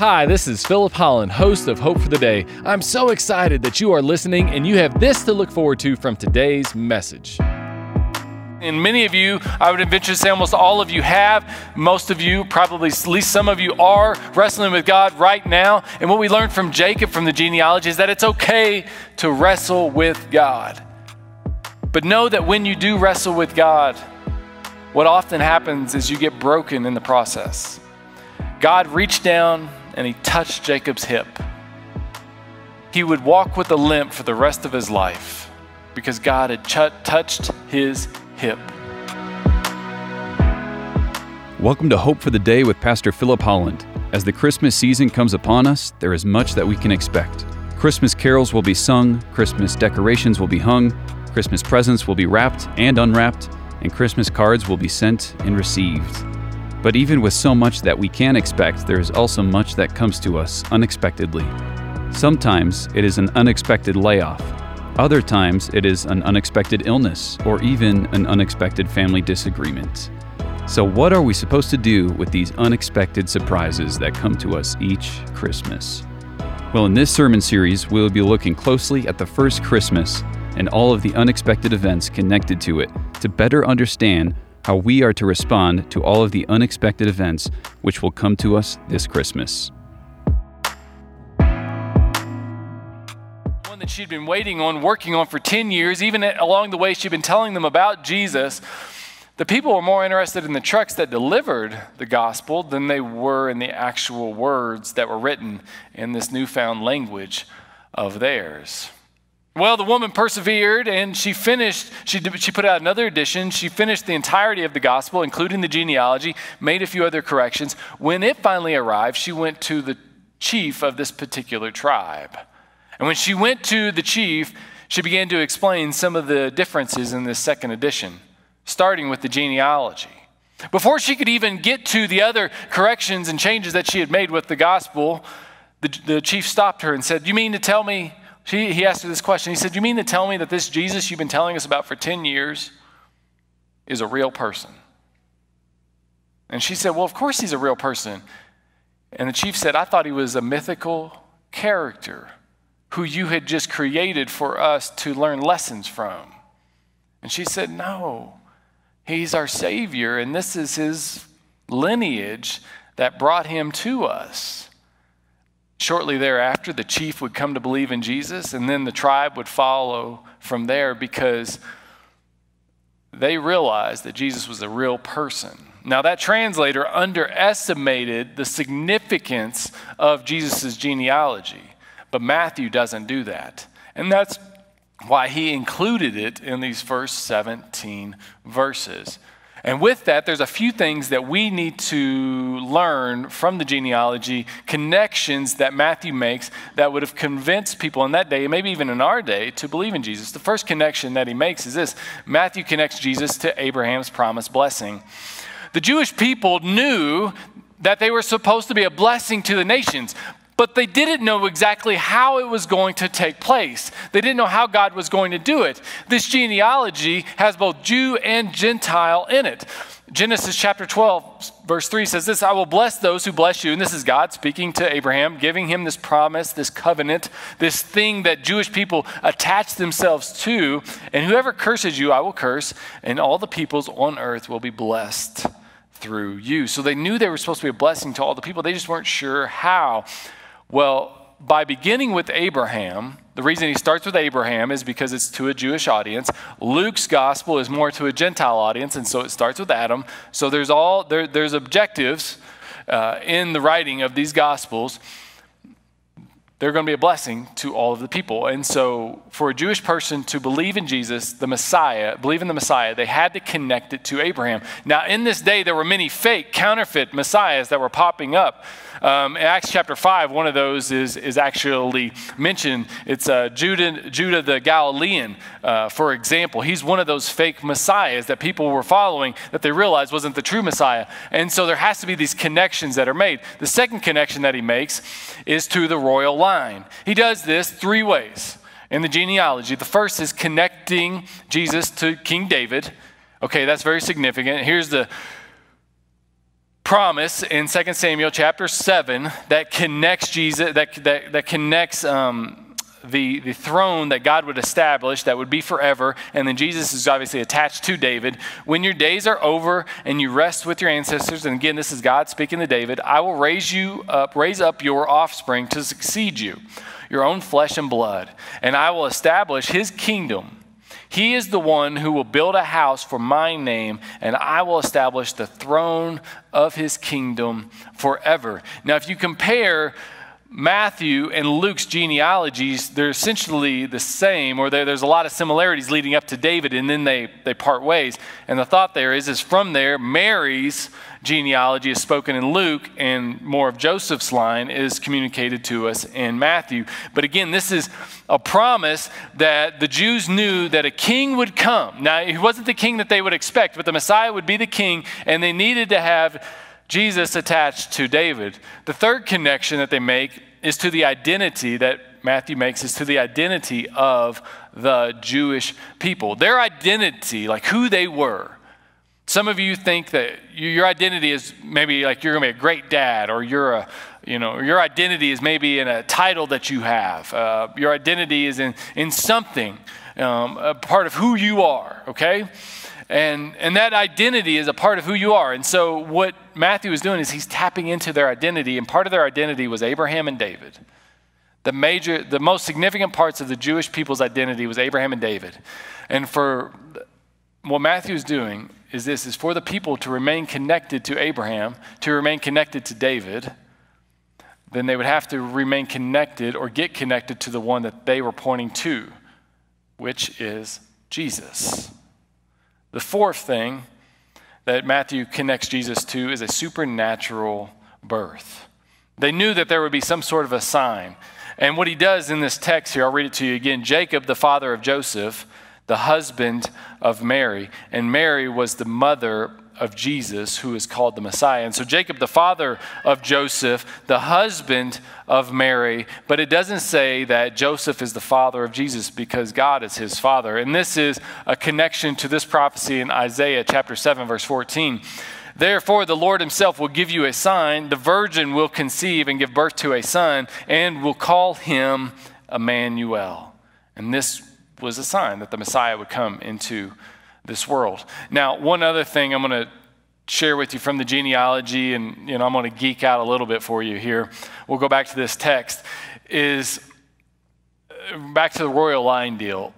Hi, this is Philip Holland, host of Hope for the Day. I'm so excited that you are listening and you have this to look forward to from today's message. And many of you, I would venture to say almost all of you have, most of you, probably at least some of you are wrestling with God right now. And what we learned from Jacob from the genealogy is that it's okay to wrestle with God. But know that when you do wrestle with God, what often happens is you get broken in the process. God reached down and he touched Jacob's hip. He would walk with a limp for the rest of his life because God had touched his hip. Welcome to Hope for the Day with Pastor Philip Holland. As the Christmas season comes upon us, there is much that we can expect. Christmas carols will be sung, Christmas decorations will be hung, Christmas presents will be wrapped and unwrapped, and Christmas cards will be sent and received. But even with so much that we can expect, there is also much that comes to us unexpectedly. Sometimes it is an unexpected layoff. Other times, it is an unexpected illness or even an unexpected family disagreement. So what are we supposed to do with these unexpected surprises that come to us each Christmas? Well, in this sermon series, we'll be looking closely at the first Christmas and all of the unexpected events connected to it to better understand how we are to respond to all of the unexpected events which will come to us this Christmas. That she'd been waiting on, working on for 10 years, even along the way she'd been telling them about Jesus, the people were more interested in the trucks that delivered the gospel than they were in the actual words that were written in this newfound language of theirs. Well, the woman persevered and she put out another edition. She finished the entirety of the gospel, including the genealogy, made a few other corrections. When it finally arrived, she went to the chief of this particular tribe. And when she went to the chief, she began to explain some of the differences in this second edition, starting with the genealogy. Before she could even get to the other corrections and changes that she had made with the gospel, the chief stopped her and said, "You mean to tell me," he asked her this question, he said, "You mean to tell me that this Jesus you've been telling us about for 10 years is a real person?" And she said, "Well, of course he's a real person." And the chief said, "I thought he was a mythical character who you had just created for us to learn lessons from." And she said, "No, he's our Savior, and this is his lineage that brought him to us." Shortly thereafter, the chief would come to believe in Jesus, and then the tribe would follow from there because they realized that Jesus was a real person. Now, that translator underestimated the significance of Jesus' genealogy. But Matthew doesn't do that. And that's why he included it in these first 17 verses. And with that, there's a few things that we need to learn from the genealogy, connections that Matthew makes that would have convinced people in that day, maybe even in our day, to believe in Jesus. The first connection that he makes is this. Matthew connects Jesus to Abraham's promised blessing. The Jewish people knew that they were supposed to be a blessing to the nations, but they didn't know exactly how it was going to take place. They didn't know how God was going to do it. This genealogy has both Jew and Gentile in it. Genesis chapter 12, verse 3 says this, "I will bless those who bless you." And this is God speaking to Abraham, giving him this promise, this covenant, this thing that Jewish people attach themselves to. "And whoever curses you, I will curse, and all the peoples on earth will be blessed through you." So they knew they were supposed to be a blessing to all the people. They just weren't sure how. Well, by beginning with Abraham, the reason he starts with Abraham is because it's to a Jewish audience. Luke's gospel is more to a Gentile audience, and so it starts with Adam. So there's objectives in the writing of these gospels. They're going to be a blessing to all of the people. And so for a Jewish person to believe in Jesus, the Messiah, believe in the Messiah, they had to connect it to Abraham. Now, in this day, there were many fake, counterfeit messiahs that were popping up. In Acts chapter 5, one of those is actually mentioned. It's Judah the Galilean, for example. He's one of those fake messiahs that people were following that they realized wasn't the true Messiah. And so there has to be these connections that are made. The second connection that he makes is to the royal line. He does this three ways in the genealogy. The first is connecting Jesus to King David. Okay, that's very significant. Here's the promise in 2 Samuel chapter 7 that connects Jesus, that connects the throne that God would establish that would be forever, and then Jesus is obviously attached to David. When your days are over and you rest with your ancestors, and again, this is God speaking to David, I will raise up your offspring to succeed you, your own flesh and blood, and I will establish his kingdom. He is the one who will build a house for my name, and I will establish the throne of his kingdom forever. Now, if you compare Matthew and Luke's genealogies, they're essentially the same, or there's a lot of similarities leading up to David, and then they part ways. And the thought there is from there, Mary's genealogy is spoken in Luke, and more of Joseph's line is communicated to us in Matthew. But again, this is a promise that the Jews knew that a king would come. Now, he wasn't the king that they would expect, but the Messiah would be the king, and they needed to have Jesus attached to David. The third connection that they make is to the identity that Matthew makes, is to the identity of the Jewish people. Their identity, like who they were. Some of you think that your identity is maybe like you're going to be a great dad, or your identity is maybe in a title that you have. Your identity is in something, a part of who you are, okay? And that identity is a part of who you are. And so what Matthew is doing is he's tapping into their identity, and part of their identity was Abraham and David. The most significant parts of the Jewish people's identity was Abraham and David. And for what Matthew is doing is this, is for the people to remain connected to Abraham, to remain connected to David, then they would have to remain connected or get connected to the one that they were pointing to, which is Jesus. The fourth thing that Matthew connects Jesus to is a supernatural birth. They knew that there would be some sort of a sign. And what he does in this text here, I'll read it to you again. Jacob, the father of Joseph, the husband of Mary, and Mary was the mother of Jesus, who is called the Messiah. And so Jacob, the father of Joseph, the husband of Mary, but it doesn't say that Joseph is the father of Jesus, because God is his father. And this is a connection to this prophecy in Isaiah chapter 7, verse 14. Therefore, the Lord himself will give you a sign. The virgin will conceive and give birth to a son, and will call him Emmanuel. And this was a sign that the Messiah would come into this world. Now, one other thing I'm going to share with you from the genealogy, and I'm going to geek out a little bit for you here. We'll go back to this text, is back to the royal line deal.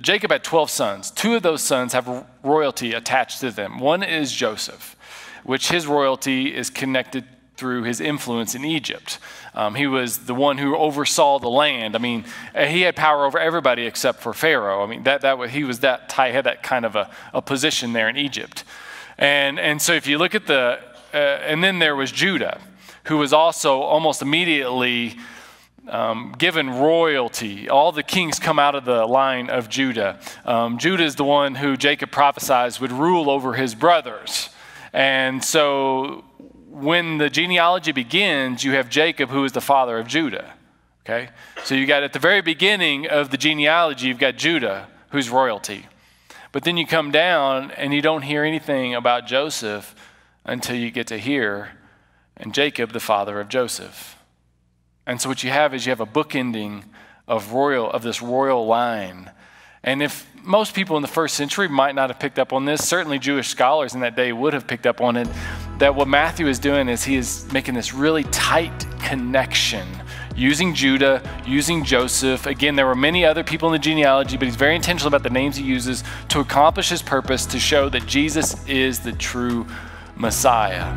Jacob had 12 sons. Two of those sons have royalty attached to them. One is Joseph, which his royalty is connected through his influence in Egypt. He was the one who oversaw the land. I mean, he had power over everybody except for Pharaoh. I mean, he had that kind of a position there in Egypt. And so if you look at and then there was Judah, who was also almost immediately given royalty. All the kings come out of the line of Judah. Judah is the one who Jacob prophesied would rule over his brothers. And so when the genealogy begins, you have Jacob, who is the father of Judah, okay? So you got at the very beginning of the genealogy, you've got Judah, who's royalty. But then you come down, and you don't hear anything about Joseph until you get to here, and Jacob, the father of Joseph. And so what you have is you have a bookending of this royal line. And if most people in the first century might not have picked up on this, certainly Jewish scholars in that day would have picked up on it, that what Matthew is doing is he is making this really tight connection using Judah, using Joseph. Again, there were many other people in the genealogy, but he's very intentional about the names he uses to accomplish his purpose, to show that Jesus is the true Messiah.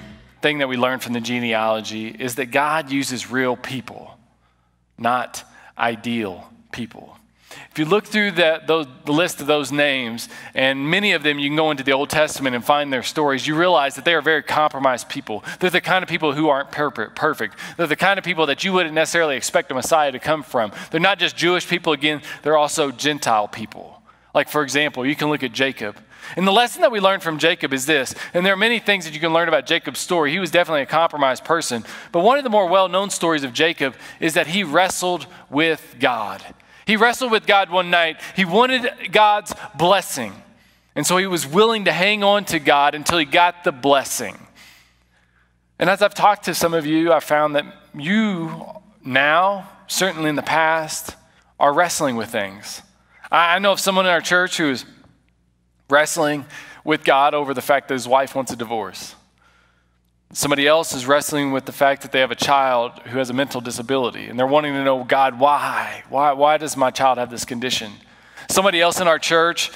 thing that we learned from the genealogy is that God uses real people, not ideal people. If you look through the list of those names, and many of them you can go into the Old Testament and find their stories, you realize that they are very compromised people. They're the kind of people who aren't perfect. They're the kind of people that you wouldn't necessarily expect a Messiah to come from. They're not just Jewish people again, they're also Gentile people. Like, for example, you can look at Jacob. And the lesson that we learned from Jacob is this, and there are many things that you can learn about Jacob's story. He was definitely a compromised person, but one of the more well-known stories of Jacob is that he wrestled with God. He wrestled with God one night. He wanted God's blessing, and so he was willing to hang on to God until he got the blessing. And as I've talked to some of you, I found that you now, certainly in the past, are wrestling with things. I know of someone in our church who is wrestling with God over the fact that his wife wants a divorce. Somebody else is wrestling with the fact that they have a child who has a mental disability, and they're wanting to know, God, why? Why does my child have this condition? Somebody else in our church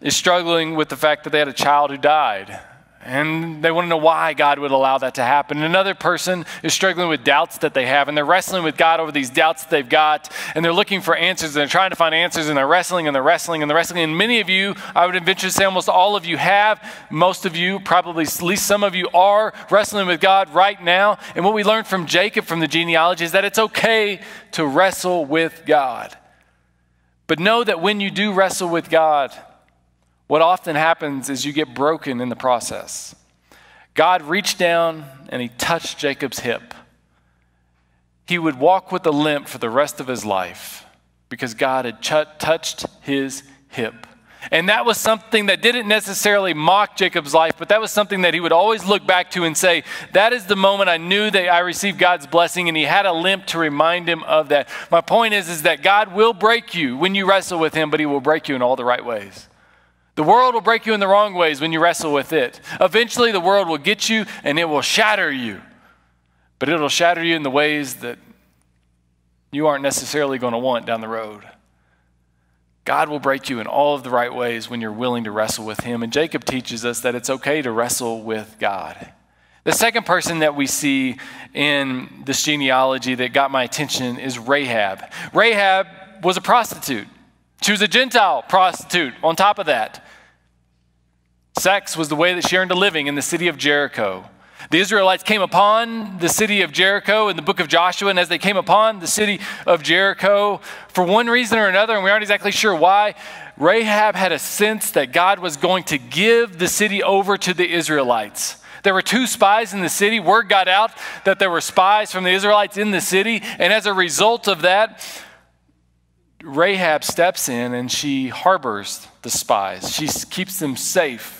is struggling with the fact that they had a child who died, and they want to know why God would allow that to happen. And another person is struggling with doubts that they have, and they're wrestling with God over these doubts that they've got, and they're looking for answers, and they're trying to find answers, and they're wrestling, and they're wrestling, and they're wrestling. And many of you, I would venture to say almost all of you have, most of you, probably at least some of you are wrestling with God right now. And what we learned from Jacob from the genealogy is that it's okay to wrestle with God. But know that when you do wrestle with God, what often happens is you get broken in the process. God reached down and he touched Jacob's hip. He would walk with a limp for the rest of his life because God had touched his hip. And that was something that didn't necessarily mock Jacob's life, but that was something that he would always look back to and say, that is the moment I knew that I received God's blessing, and he had a limp to remind him of that. My point is that God will break you when you wrestle with him, but he will break you in all the right ways. The world will break you in the wrong ways when you wrestle with it. Eventually, the world will get you and it will shatter you. But it'll shatter you in the ways that you aren't necessarily going to want down the road. God will break you in all of the right ways when you're willing to wrestle with him. And Jacob teaches us that it's okay to wrestle with God. The second person that we see in this genealogy that got my attention is Rahab. Rahab was a prostitute. She was a Gentile prostitute on top of that. Sex was the way that she earned a living in the city of Jericho. The Israelites came upon the city of Jericho in the book of Joshua, and as they came upon the city of Jericho, for one reason or another, and we aren't exactly sure why, Rahab had a sense that God was going to give the city over to the Israelites. There were two spies in the city. Word got out that there were spies from the Israelites in the city, and as a result of that, Rahab steps in and she harbors the spies. She keeps them safe.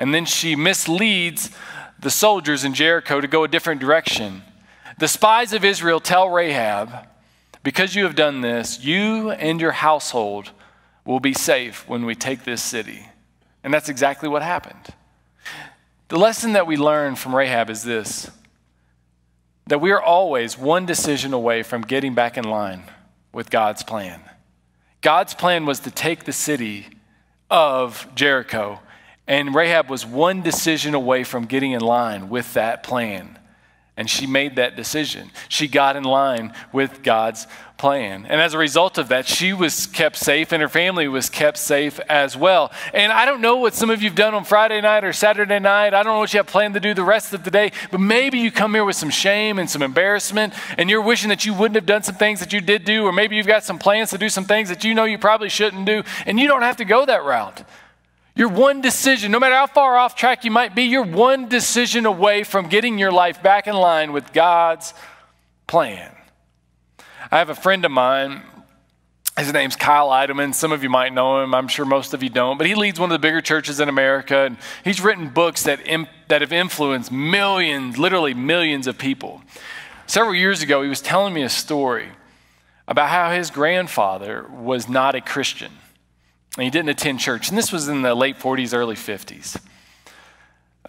And then she misleads the soldiers in Jericho to go a different direction. The spies of Israel tell Rahab, because you have done this, you and your household will be safe when we take this city. And that's exactly what happened. The lesson that we learn from Rahab is this, that we are always one decision away from getting back in line with God's plan. God's plan was to take the city of Jericho, and Rahab was one decision away from getting in line with that plan. And she made that decision. She got in line with God's plan. And as a result of that, she was kept safe and her family was kept safe as well. And I don't know what some of you have done on Friday night or Saturday night. I don't know what you have planned to do the rest of the day, but maybe you come here with some shame and some embarrassment and you're wishing that you wouldn't have done some things that you did do, or maybe you've got some plans to do some things that you know you probably shouldn't do, and you don't have to go that route. You're one decision, no matter how far off track you might be, you're one decision away from getting your life back in line with God's plan. I have a friend of mine. His name's Kyle Idleman. Some of you might know him. I'm sure most of you don't. But he leads one of the bigger churches in America. And he's written books that have influenced millions, literally millions of people. Several years ago, he was telling me a story about how his grandfather was not a Christian. And he didn't attend church. And this was in the late 40s, early 50s.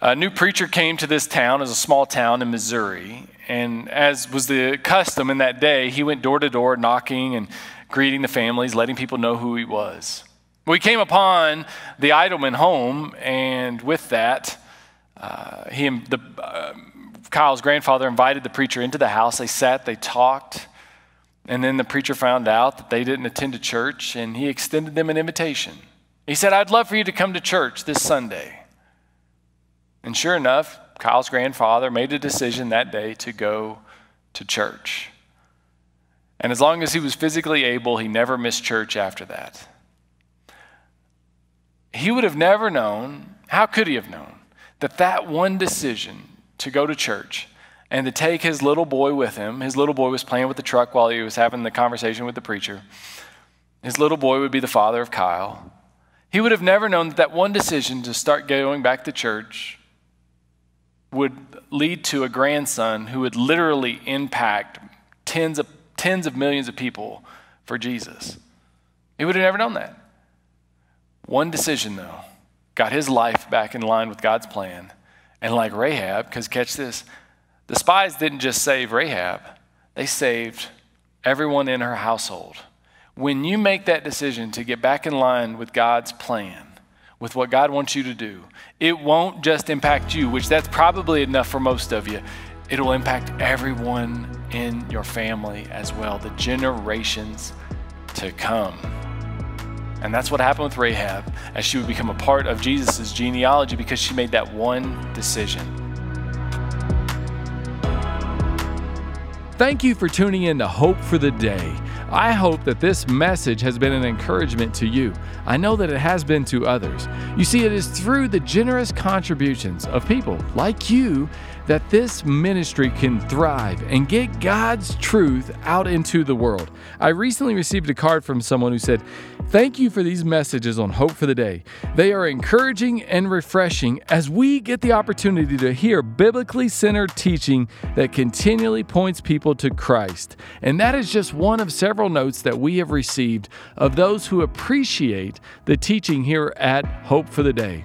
A new preacher came to this town. It was a small town in Missouri. And as was the custom in that day, he went door to door knocking and greeting the families, letting people know who he was. We came upon the Idleman home, and with that, Kyle's grandfather invited the preacher into the house. They sat, they talked, and then the preacher found out that they didn't attend a church, and he extended them an invitation. He said, "I'd love for you to come to church this Sunday." And sure enough, Kyle's grandfather made a decision that day to go to church. And as long as he was physically able, he never missed church after that. He would have never known, how could he have known, that that one decision to go to church and to take his little boy with him, his little boy was playing with the truck while he was having the conversation with the preacher, his little boy would be the father of Kyle. He would have never known that that one decision to start going back to church would lead to a grandson who would literally impact tens of millions of people for Jesus. He would have never known that. One decision, though, got his life back in line with God's plan. And like Rahab, because catch this, the spies didn't just save Rahab. They saved everyone in her household. When you make that decision to get back in line with God's plan, with what God wants you to do, it won't just impact you, which that's probably enough for most of you. It'll impact everyone in your family as well, the generations to come. And that's what happened with Rahab as she would become a part of Jesus' genealogy because she made that one decision. Thank you for tuning in to Hope for the Day. I hope that this message has been an encouragement to you. I know that it has been to others. You see, it is through the generous contributions of people like you that this ministry can thrive and get God's truth out into the world. I recently received a card from someone who said, "Thank you for these messages on Hope for the Day. They are encouraging and refreshing as we get the opportunity to hear biblically centered teaching that continually points people to Christ." And that is just one of several notes that we have received of those who appreciate the teaching here at Hope for the Day.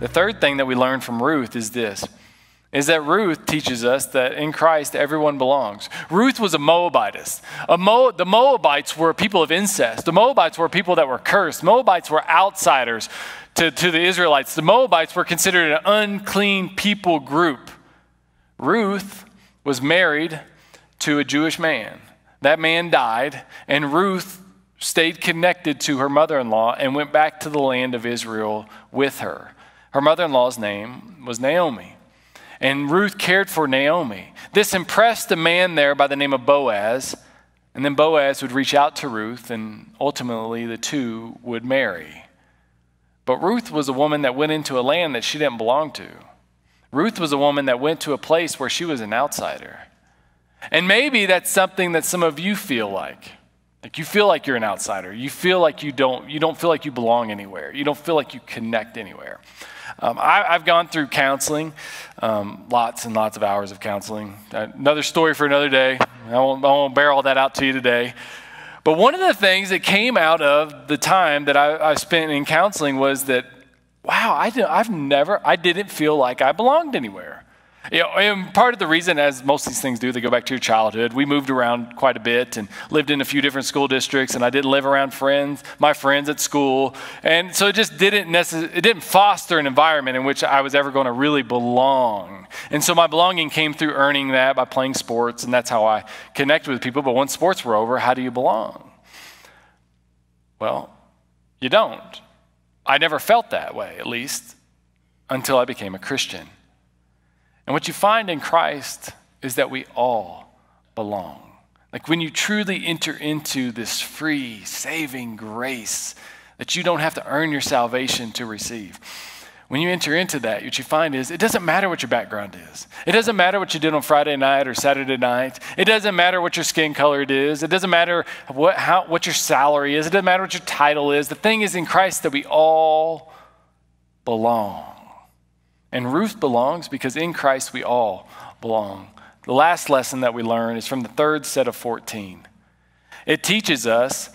The third thing that we learn from Ruth is this, is that Ruth teaches us that in Christ, everyone belongs. Ruth was a Moabitess. The Moabites were people of incest. The Moabites were people that were cursed. Moabites were outsiders to the Israelites. The Moabites were considered an unclean people group. Ruth was married to a Jewish man. That man died, and Ruth stayed connected to her mother-in-law and went back to the land of Israel with her. Her mother-in-law's name was Naomi, and Ruth cared for Naomi. This impressed a man there by the name of Boaz, and then Boaz would reach out to Ruth, and ultimately the two would marry. But Ruth was a woman that went into a land that she didn't belong to. Ruth was a woman that went to a place where she was an outsider. And maybe that's something that some of you feel like. Like you feel like you're an outsider. You feel like you don't feel like you belong anywhere. You don't feel like you connect anywhere. I've gone through counseling, lots and lots of hours of counseling. Another story for another day. I won't bear all that out to you today. But one of the things that came out of the time that I spent in counseling was that wow, I didn't feel like I belonged anywhere. You know, and part of the reason, as most of these things do, they go back to your childhood. We moved around quite a bit and lived in a few different school districts, and I didn't live around my friends at school. And so it just didn't foster an environment in which I was ever going to really belong. And so my belonging came through earning that by playing sports, and that's how I connected with people. But once sports were over, how do you belong? Well, you don't. I never felt that way, at least, until I became a Christian. And what you find in Christ is that we all belong. Like when you truly enter into this free, saving grace that you don't have to earn your salvation to receive, when you enter into that, what you find is it doesn't matter what your background is. It doesn't matter what you did on Friday night or Saturday night. It doesn't matter what your skin color it is. It doesn't matter what your salary is. It doesn't matter what your title is. The thing is in Christ that we all belong. And Ruth belongs because in Christ we all belong. The last lesson that we learn is from the third set of 14. It teaches us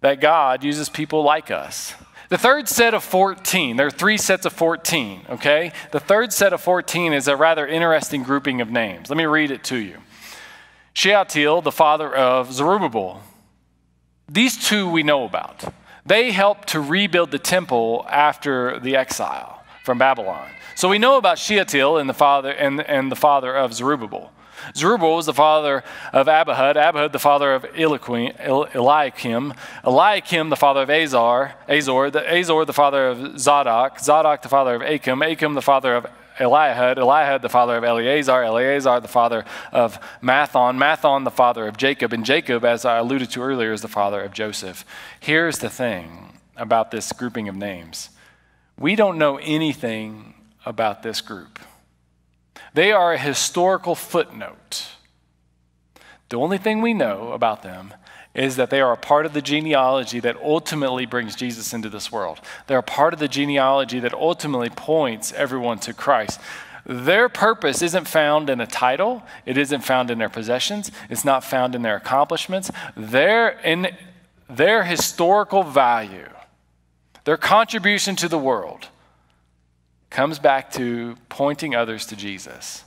that God uses people like us. The third set of 14, there are three sets of 14, okay? The third set of 14 is a rather interesting grouping of names. Let me read it to you. Shealtiel, the father of Zerubbabel. These two we know about. They helped to rebuild the temple after the exile from Babylon. So we know about Shealtiel and the father of Zerubbabel. Zerubbabel was the father of Abihud, Abihud the father of Eliakim, Eliakim the father of Azor the father of Zadok, Zadok the father of Akim, Akim the father of Elihud, Elihud the father of Eleazar, Eleazar the father of Mathon, Mathon the father of Jacob, and Jacob, as I alluded to earlier, is the father of Joseph. Here's the thing about this grouping of names. We don't know anything about this group. They are a historical footnote. The only thing we know about them is that they are a part of the genealogy that ultimately brings Jesus into this world. They're a part of the genealogy that ultimately points everyone to Christ. Their purpose isn't found in a title. It isn't found in their possessions. It's not found in their accomplishments. Their historical value, their contribution to the world, comes back to pointing others to Jesus.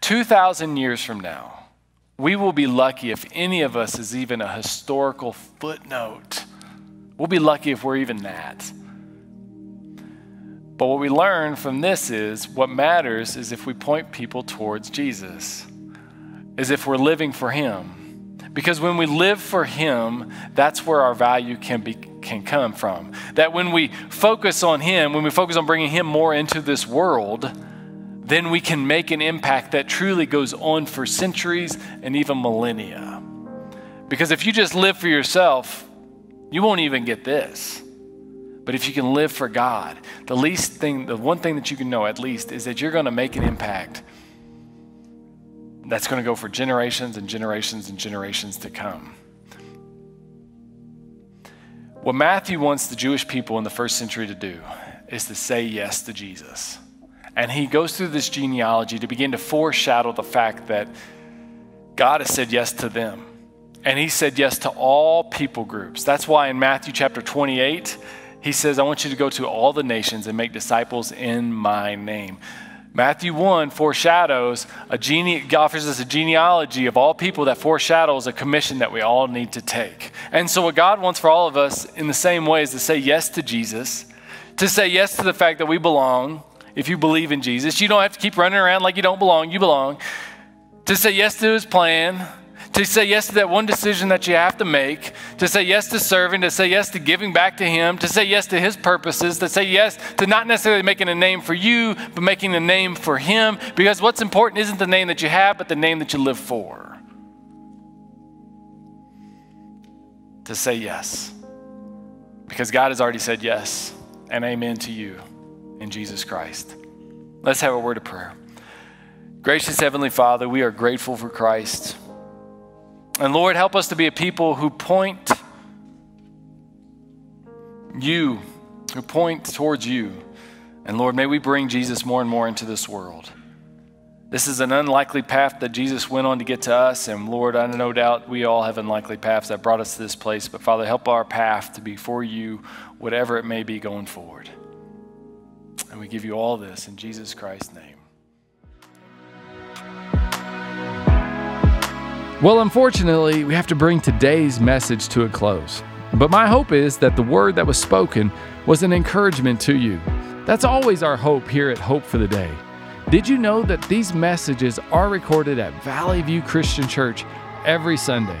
2,000 years from now, we will be lucky if any of us is even a historical footnote. We'll be lucky if we're even that. But what we learn from this is what matters is if we point people towards Jesus, is if we're living for him. Because when we live for him, that's where our value can come from. That when we focus on him, when we focus on bringing him more into this world, then we can make an impact that truly goes on for centuries and even millennia. Because if you just live for yourself, you won't even get this. But if you can live for God, the one thing that you can know at least is that you're going to make an impact that's going to go for generations and generations and generations to come. What Matthew wants the Jewish people in the first century to do is to say yes to Jesus. And he goes through this genealogy to begin to foreshadow the fact that God has said yes to them. And he said yes to all people groups. That's why in Matthew chapter 28, he says, I want you to go to all the nations and make disciples in my name. Matthew 1 foreshadows, offers us a genealogy of all people that foreshadows a commission that we all need to take. And so what God wants for all of us in the same way is to say yes to Jesus, to say yes to the fact that we belong. If you believe in Jesus, you don't have to keep running around like you don't belong, you belong. To say yes to his plan, to say yes to that one decision that you have to make, to say yes to serving, to say yes to giving back to him, to say yes to his purposes, to say yes to not necessarily making a name for you, but making a name for him. Because what's important isn't the name that you have, but the name that you live for. To say yes. Because God has already said yes and amen to you in Jesus Christ. Let's have a word of prayer. Gracious Heavenly Father, we are grateful for Christ. And Lord, help us to be a people who point you, who point towards you. And Lord, may we bring Jesus more and more into this world. This is an unlikely path that Jesus went on to get to us. And Lord, I no doubt we all have unlikely paths that brought us to this place. But Father, help our path to be for you, whatever it may be going forward. And we give you all this in Jesus Christ's name. Well, unfortunately, we have to bring today's message to a close. But my hope is that the word that was spoken was an encouragement to you. That's always our hope here at Hope for the Day. Did you know that these messages are recorded at Valley View Christian Church every Sunday?